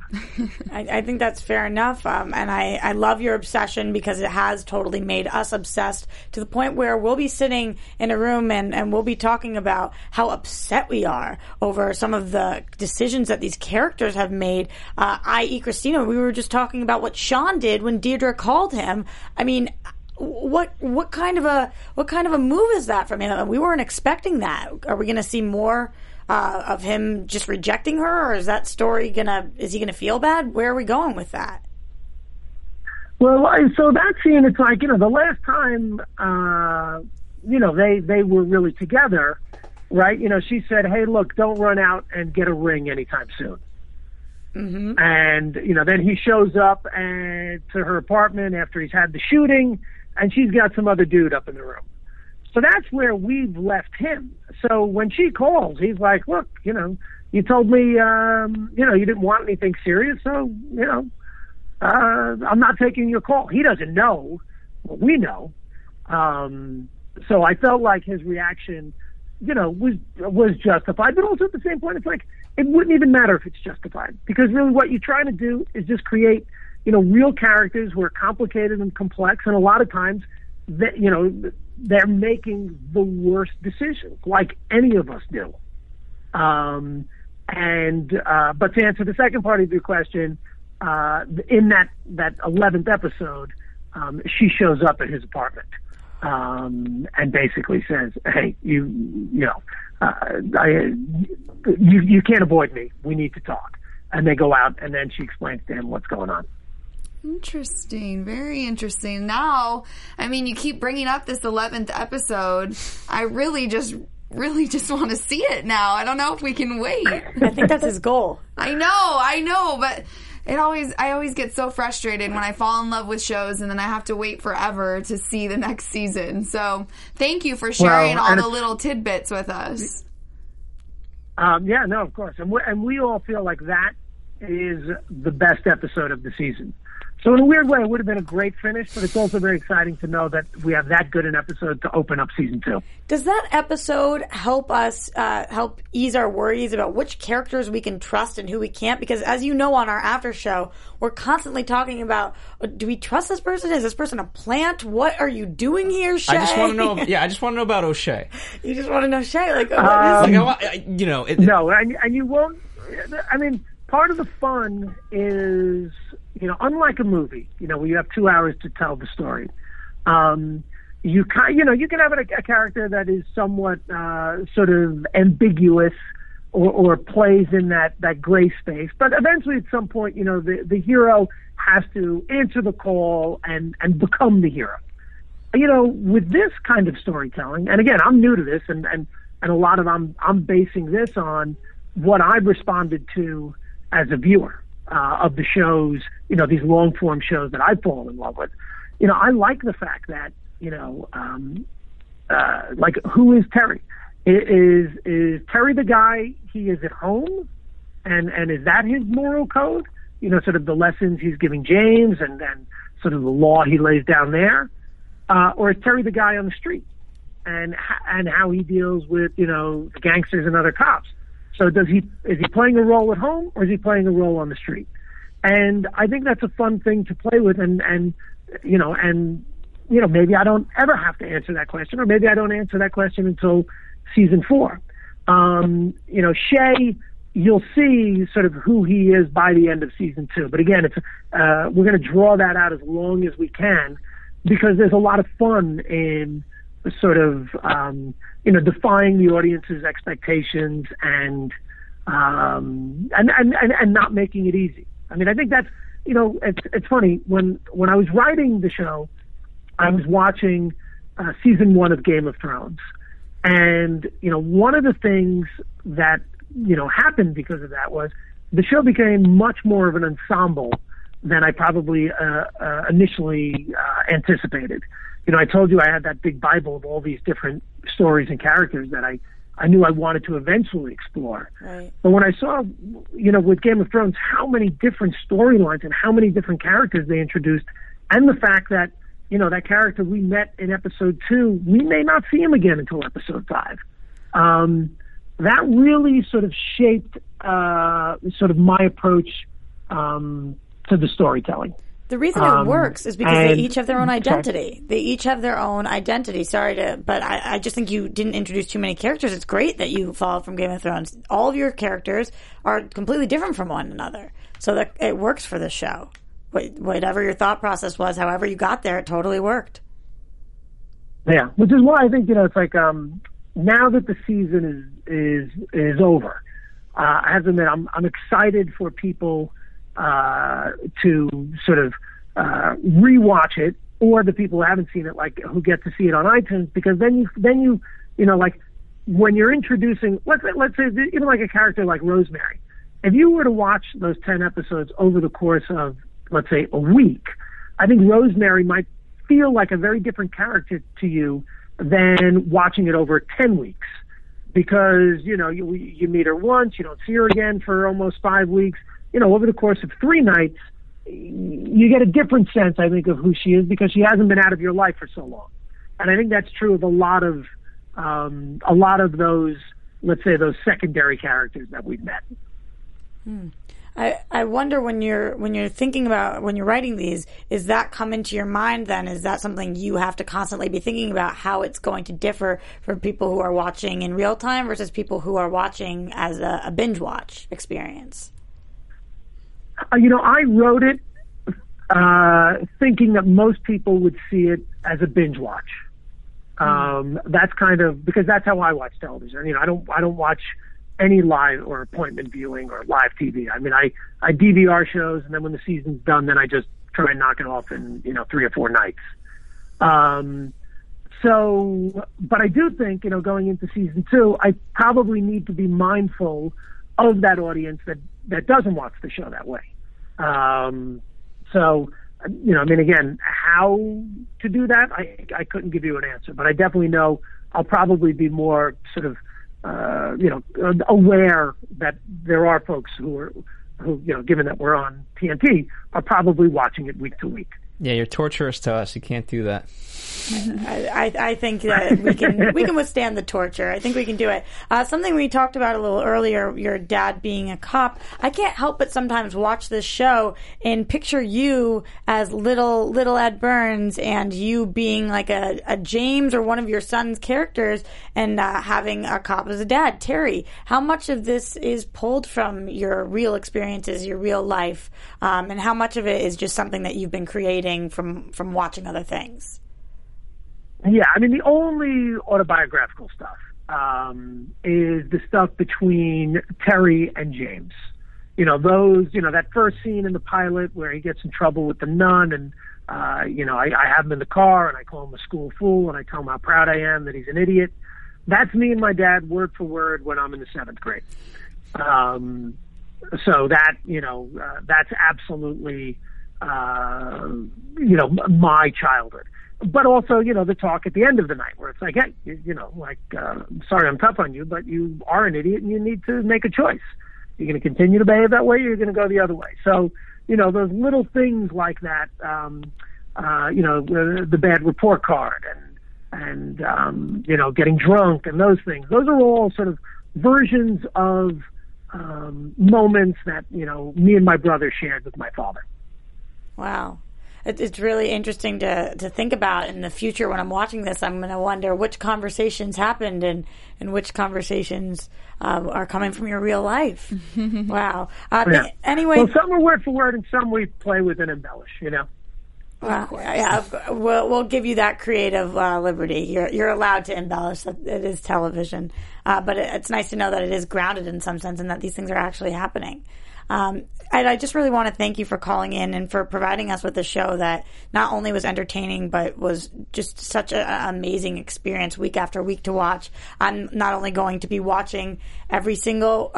I think that's fair enough. And I love your obsession because it has totally made us obsessed to the point where we'll be sitting in a room and we'll be talking about how upset we are over some of the decisions that these characters have made, i.e. Christina. We were just talking about what Sean did when Deirdre called him. I mean, What kind of a move is that from him? We weren't expecting that. Are we going to see more of him just rejecting her, or is that story is he gonna feel bad? Where are we going with that? Well, so that scene, it's like the last time they were really together, right? She said, "Hey, look, don't run out and get a ring anytime soon." Mm-hmm. And then he shows up to her apartment after he's had the shooting. And she's got some other dude up in the room. So that's where we've left him. So when she calls, he's like, look, you told me, you didn't want anything serious. So, I'm not taking your call. He doesn't know what we know. So I felt like his reaction, was justified. But also at the same point, it's like, it wouldn't even matter if it's justified. Because really what you're trying to do is just create real characters who are complicated and complex, and a lot of times, they're making the worst decisions, like any of us do. But to answer the second part of your question, in that 11th episode, she shows up at his apartment and basically says, "Hey, you can't avoid me. We need to talk." And they go out, and then she explains to him what's going on. Interesting. Very interesting. Now, you keep bringing up this 11th episode. I really just want to see it now. I don't know if we can wait. I think that's his goal. I know, but I always get so frustrated when I fall in love with shows and then I have to wait forever to see the next season. So thank you for sharing all the little tidbits with us. Yeah, no, of course. And we all feel like that is the best episode of the season. So in a weird way, it would have been a great finish, but it's also very exciting to know that we have that good an episode to open up season 2. Does that episode help us, help ease our worries about which characters we can trust and who we can't? Because as you know, on our after show, we're constantly talking about, do we trust this person? Is this person a plant? What are you doing here, Shay? I just want to know about O'Shea. You just want to know Shay? You won't, part of the fun is, unlike a movie, where you have 2 hours to tell the story, you can have a character that is somewhat sort of ambiguous or plays in that gray space. But eventually, at some point, the hero has to answer the call and become the hero. With this kind of storytelling, and again, I'm new to this, and a lot of I'm basing this on what I've responded to as a viewer. of the shows, you know, these long-form shows that I've fallen in love with. You know, I like the fact that, you know, like, who is Terry? Is Terry the guy he is at home? And is that his moral code? You know, sort of the lessons he's giving James and sort of the law he lays down there? Or is Terry the guy on the street? And how he deals with, you know, the gangsters and other cops. So is he playing a role at home, or is he playing a role on the street? And I think that's a fun thing to play with, and maybe I don't ever have to answer that question, or maybe I don't answer that question until season 4. You know, Shay, you'll see sort of who he is by the end of season 2. But again, it's we're going to draw that out as long as we can, because there's a lot of fun in sort of, defying the audience's expectations and not making it easy. I mean, I think that's, you know, it's funny. When I was writing the show, I was watching season 1 of Game of Thrones. And, you know, one of the things that, you know, happened because of that was the show became much more of an ensemble than I probably initially anticipated. You know, I told you I had that big Bible of all these different stories and characters that I knew I wanted to eventually explore. Right. But when I saw, you know, with Game of Thrones, how many different storylines and how many different characters they introduced, and the fact that, you know, that character we met in episode 2, we may not see him again until episode 5. That really sort of shaped my approach to the storytelling. The reason it works is because they each have their own identity. Sorry. They each have their own identity. But I just think you didn't introduce too many characters. It's great that you followed from Game of Thrones. All of your characters are completely different from one another. So that it works for the show. Whatever your thought process was, however you got there, it totally worked. Yeah, which is why I think, you know, it's like now that the season is over, I have to admit, I'm excited for people to sort of rewatch it, or the people who haven't seen it, like, who get to see it on iTunes, because then you know, like, when you're introducing, let's say, you know, like a character like Rosemary, if you were to watch those 10 episodes over the course of, let's say, a week, I think Rosemary might feel like a very different character to you than watching it over 10 weeks, because, you know, you meet her once, you don't see her again for almost 5 weeks. You know, over the course of 3 nights, you get a different sense, I think, of who she is, because she hasn't been out of your life for so long. And I think that's true of a lot of those, let's say, those secondary characters that we've met. Hmm. I wonder when you're thinking about, when you're writing these, is that come into your mind then? Is that something you have to constantly be thinking about, how it's going to differ for people who are watching in real time versus people who are watching as a binge watch experience? You know, I wrote it thinking that most people would see it as a binge watch. That's kind of, because that's how I watch television. You know, I don't watch any live or appointment viewing or live TV. I mean, I DVR shows, and then when the season's done, then I just try and knock it off in, you know, 3 or 4 nights. But I do think, you know, going into season 2, I probably need to be mindful of that audience that doesn't watch the show that way. You know, I mean, again, how to do that, I couldn't give you an answer, but I definitely know I'll probably be more sort of, aware that there are folks who, you know, given that we're on TNT, are probably watching it week to week. Yeah, you're torturous to us. You can't do that. I think that we can withstand the torture. I think we can do it. Something we talked about a little earlier, your dad being a cop. I can't help but sometimes watch this show and picture you as little Ed Burns, and you being like a James or one of your son's characters, and having a cop as a dad. Terry, how much of this is pulled from your real experiences, your real life, and how much of it is just something that you've been creating from watching other things? Yeah, I mean, the only autobiographical stuff is the stuff between Terry and James. You know, those, you know, that first scene in the pilot where he gets in trouble with the nun, and, you know, I have him in the car, and I call him a school fool, and I tell him how proud I am that he's an idiot. That's me and my dad word for word when I'm in the 7th grade. So that, you know, that's absolutely, you know, my childhood. But also, you know, the talk at the end of the night where it's like, hey, you know, like, sorry, I'm tough on you, but you are an idiot and you need to make a choice. You're going to continue to behave that way, or you're going to go the other way. So, you know, those little things like that, you know, the bad report card and you know, getting drunk and those things. Those are all sort of versions of moments that, you know, me and my brother shared with my father. Wow. It's really interesting to think about in the future. When I'm watching this, I'm going to wonder which conversations happened and which conversations are coming from your real life. Wow. Yeah. Anyway. Well, some are word for word and some we play with and embellish, you know. Well, yeah, we'll give you that creative liberty. You're allowed to embellish. It is television. But it's nice to know that it is grounded in some sense and that these things are actually happening. And I just really want to thank you for calling in and for providing us with a show that not only was entertaining, but was just such an amazing experience week after week to watch. I'm not only going to be watching every single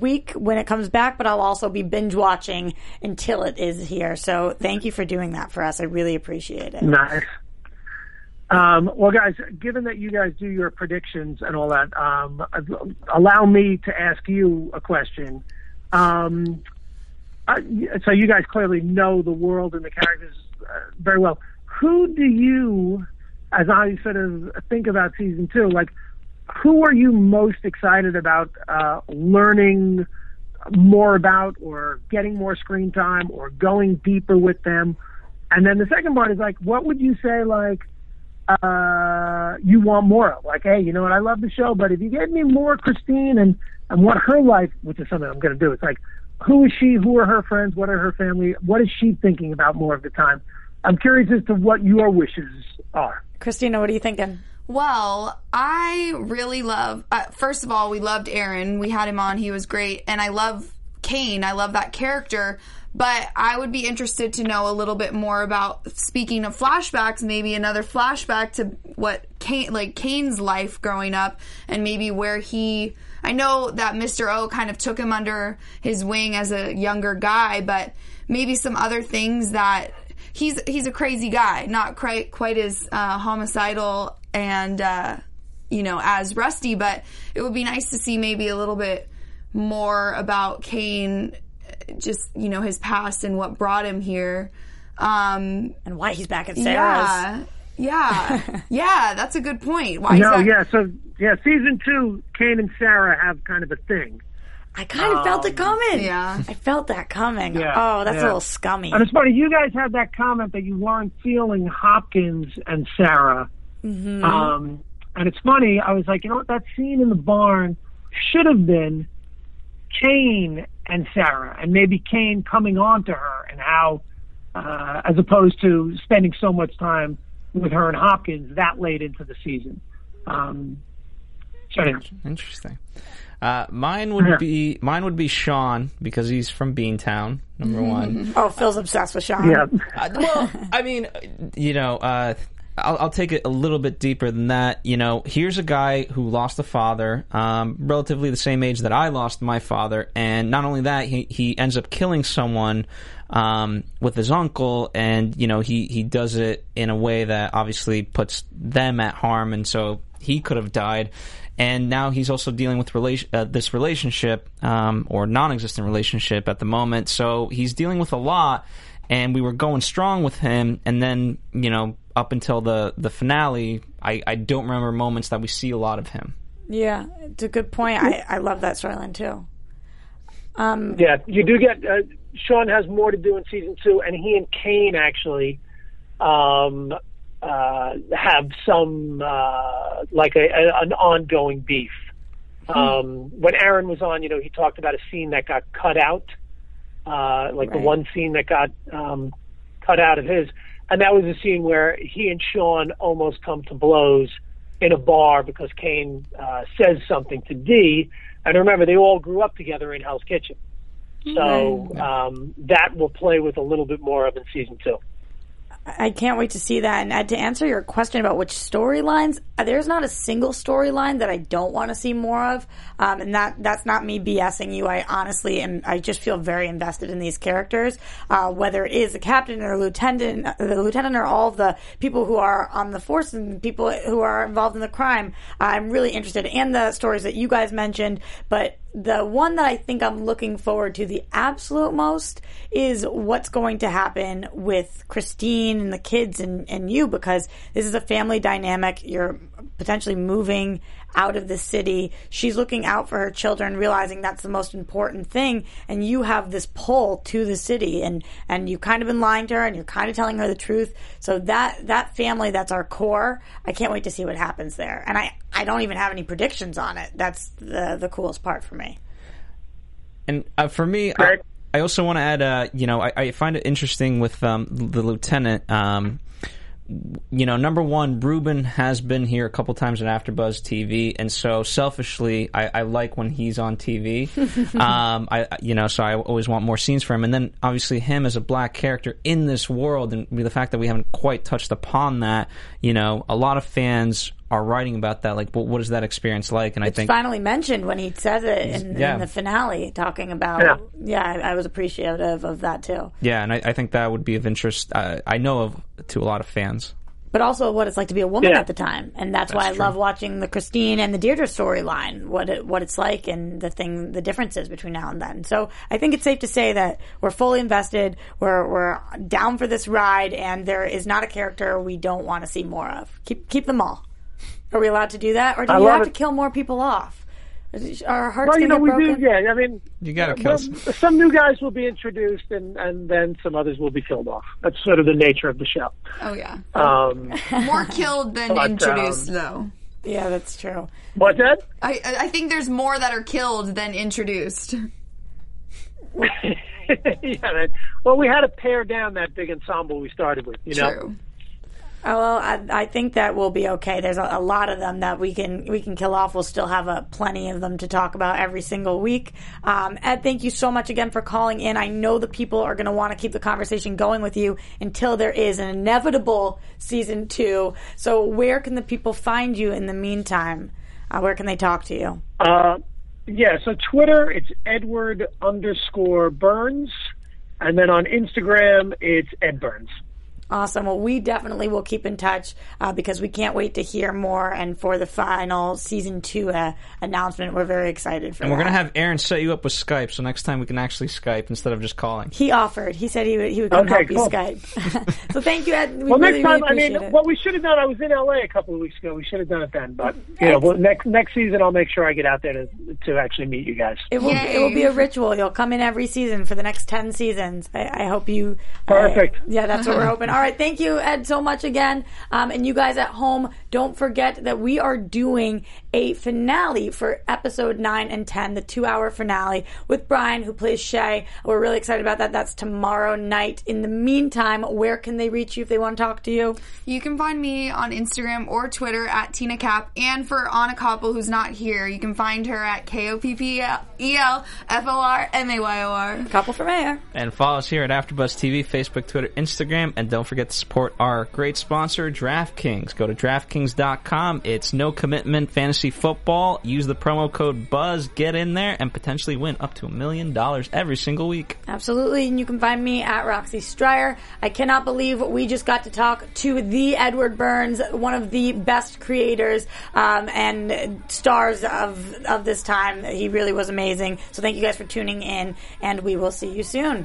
week when it comes back, but I'll also be binge watching until it is here. So thank you for doing that for us. I really appreciate it. Nice. Well, guys, given that you guys do your predictions and all that, allow me to ask you a question. So you guys clearly know the world and the characters very well. Who do you, as I sort of think about season two, like, who are you most excited about learning more about or getting more screen time or going deeper with them? And then the second part is, like, what would you say, like, you want more of? Like, hey, you know what, I love the show, but if you gave me more Christine and what her life, which is something I'm going to do, it's like, who is she? Who are her friends? What are her family? What is she thinking about more of the time? I'm curious as to what your wishes are. Christina, what are you thinking? Well, I really love, first of all, we loved Aaron. We had him on. He was great. And I love Kane. I love that character. But I would be interested to know a little bit more about, speaking of flashbacks, maybe another flashback to what Kane's life growing up and maybe where he... I know that Mr. O kind of took him under his wing as a younger guy, but maybe some other things that... He's a crazy guy, not quite as homicidal and, you know, as Rusty, but it would be nice to see maybe a little bit more about Kane... just, you know, his past and what brought him here. And why he's back at Sarah's. Yeah. Yeah, that's a good point. Why no, he's back- yeah, so, yeah, season two, Kane and Sarah have kind of a thing. I kind of felt it coming. Yeah. I felt that coming. Yeah, oh, that's a little scummy. And it's funny, you guys had that comment that you weren't feeling Hopkins and Sarah. Mm-hmm. And it's funny, I was like, you know what, that scene in the barn should have been Kane and Sarah, and maybe Kane coming on to her and how, as opposed to spending so much time with her and Hopkins that late into the season. Interesting. Mine would be Sean, because he's from Beantown, number one. Oh, Phil's obsessed with Sean. Yeah. Well, I mean, you know, I'll take it a little bit deeper than that. You know, here's a guy who lost a father, relatively the same age that I lost my father, and not only that, he ends up killing someone with his uncle, and, you know, he does it in a way that obviously puts them at harm, and so he could have died. And now he's also dealing with this relationship, or non-existent relationship at the moment, so he's dealing with a lot, and we were going strong with him, and then, you know, up until the finale, I don't remember moments that we see a lot of him. Yeah, it's a good point. I love that storyline, too. Yeah, you do get... Sean has more to do in season two, and he and Kane actually have some, like, an ongoing beef. When Aaron was on, you know, he talked about a scene that got cut out, like the one scene that got cut out of his... And that was a scene where he and Sean almost come to blows in a bar because Kane says something to Dee. And remember, they all grew up together in Hell's Kitchen. So that we'll play with a little bit more of in season two. I can't wait to see that. And to answer your question about which storylines, there's not a single storyline that I don't want to see more of. And that's not me BSing you. I honestly am. I just feel very invested in these characters, whether it is the captain or the lieutenant or all of the people who are on the force and people who are involved in the crime. I'm really interested in the stories that you guys mentioned, but the one that I think I'm looking forward to the absolute most is what's going to happen with Christine and the kids and you, because this is a family dynamic. You're potentially moving out of the city. She's looking out for her children, realizing that's the most important thing, and you have this pull to the city, and you've kind of been lying to her, and you're kind of telling her the truth. So that family, that's our core. I can't wait to see what happens there. And I don't even have any predictions on it. That's the coolest part for me. And for me, I also want to add, I find it interesting with the lieutenant. Number one, Ruben has been here a couple times at AfterBuzz TV, and so selfishly, I like when he's on TV. So I always want more scenes for him. And then, obviously, him as a black character in this world, and the fact that we haven't quite touched upon that, a lot of fans are writing about that, like, well, what is that experience like? And it's, I think, finally mentioned when he says it in the finale, talking about, I was appreciative of that too. Yeah, and I think that would be of interest, I know, to a lot of fans. But also what it's like to be a woman at the time, and that's why I love watching the Christine and the Deirdre storyline, what it's like and the differences between now and then. So I think it's safe to say that we're fully invested, we're down for this ride, and there is not a character we don't want to see more of. Keep them all. Are we allowed to do that, or do you have to kill more people off? Our hearts going to get broken? We do, yeah. I mean, you got to kill some new guys will be introduced, and then some others will be killed off. That's sort of the nature of the show. Oh, yeah. More killed than introduced, though. Yeah, that's true. What's that? I think there's more that are killed than introduced. Well, we had to pare down that big ensemble we started with, True. Oh, well, I think that we'll be okay. There's a lot of them that we can kill off. We'll still have plenty of them to talk about every single week. Ed, thank you so much again for calling in. I know the people are going to want to keep the conversation going with you until there is an inevitable season 2. So where can the people find you in the meantime? Where can they talk to you? So Twitter, it's Edward_Burns. And then on Instagram, it's Ed Burns. Awesome. Well, we definitely will keep in touch because we can't wait to hear more. And for the final season 2 announcement, we're very excited for that. And we're going to have Aaron set you up with Skype, so next time we can actually Skype instead of just calling. He offered. He said he would come help you Skype. So thank you, Ed. Well, next time, what we should have done, I was in LA a couple of weeks ago. We should have done it then. But next season, I'll make sure I get out there to actually meet you guys. It will be a ritual. You'll come in every season for the next 10 seasons. I hope you... Perfect. That's what we're hoping. All right, thank you, Ed, so much again. And you guys at home, don't forget that we are doing a finale for episode 9 and 10, the 2-hour finale with Brian, who plays Shay. We're really excited about that. That's tomorrow night. In the meantime, where can they reach you if they want to talk to you? You can find me on Instagram or Twitter at Tina Kapp. And for Anna Koppel, who's not here, you can find her at KOPPELFORMAYOR. Koppel for Mayor. And follow us here at AfterBuzz TV, Facebook, Twitter, Instagram, and don't forget to support our great sponsor, DraftKings. Go to DraftKings.com. It's no commitment fantasy football. Use the promo code BUZZ, get in there, and potentially win up to $1 million every single week. Absolutely. And you can find me at Roxy Stryer. I cannot believe we just got to talk to the Edward Burns, one of the best creators and stars of this time. He really was amazing. So thank you guys for tuning in, and we will see you soon.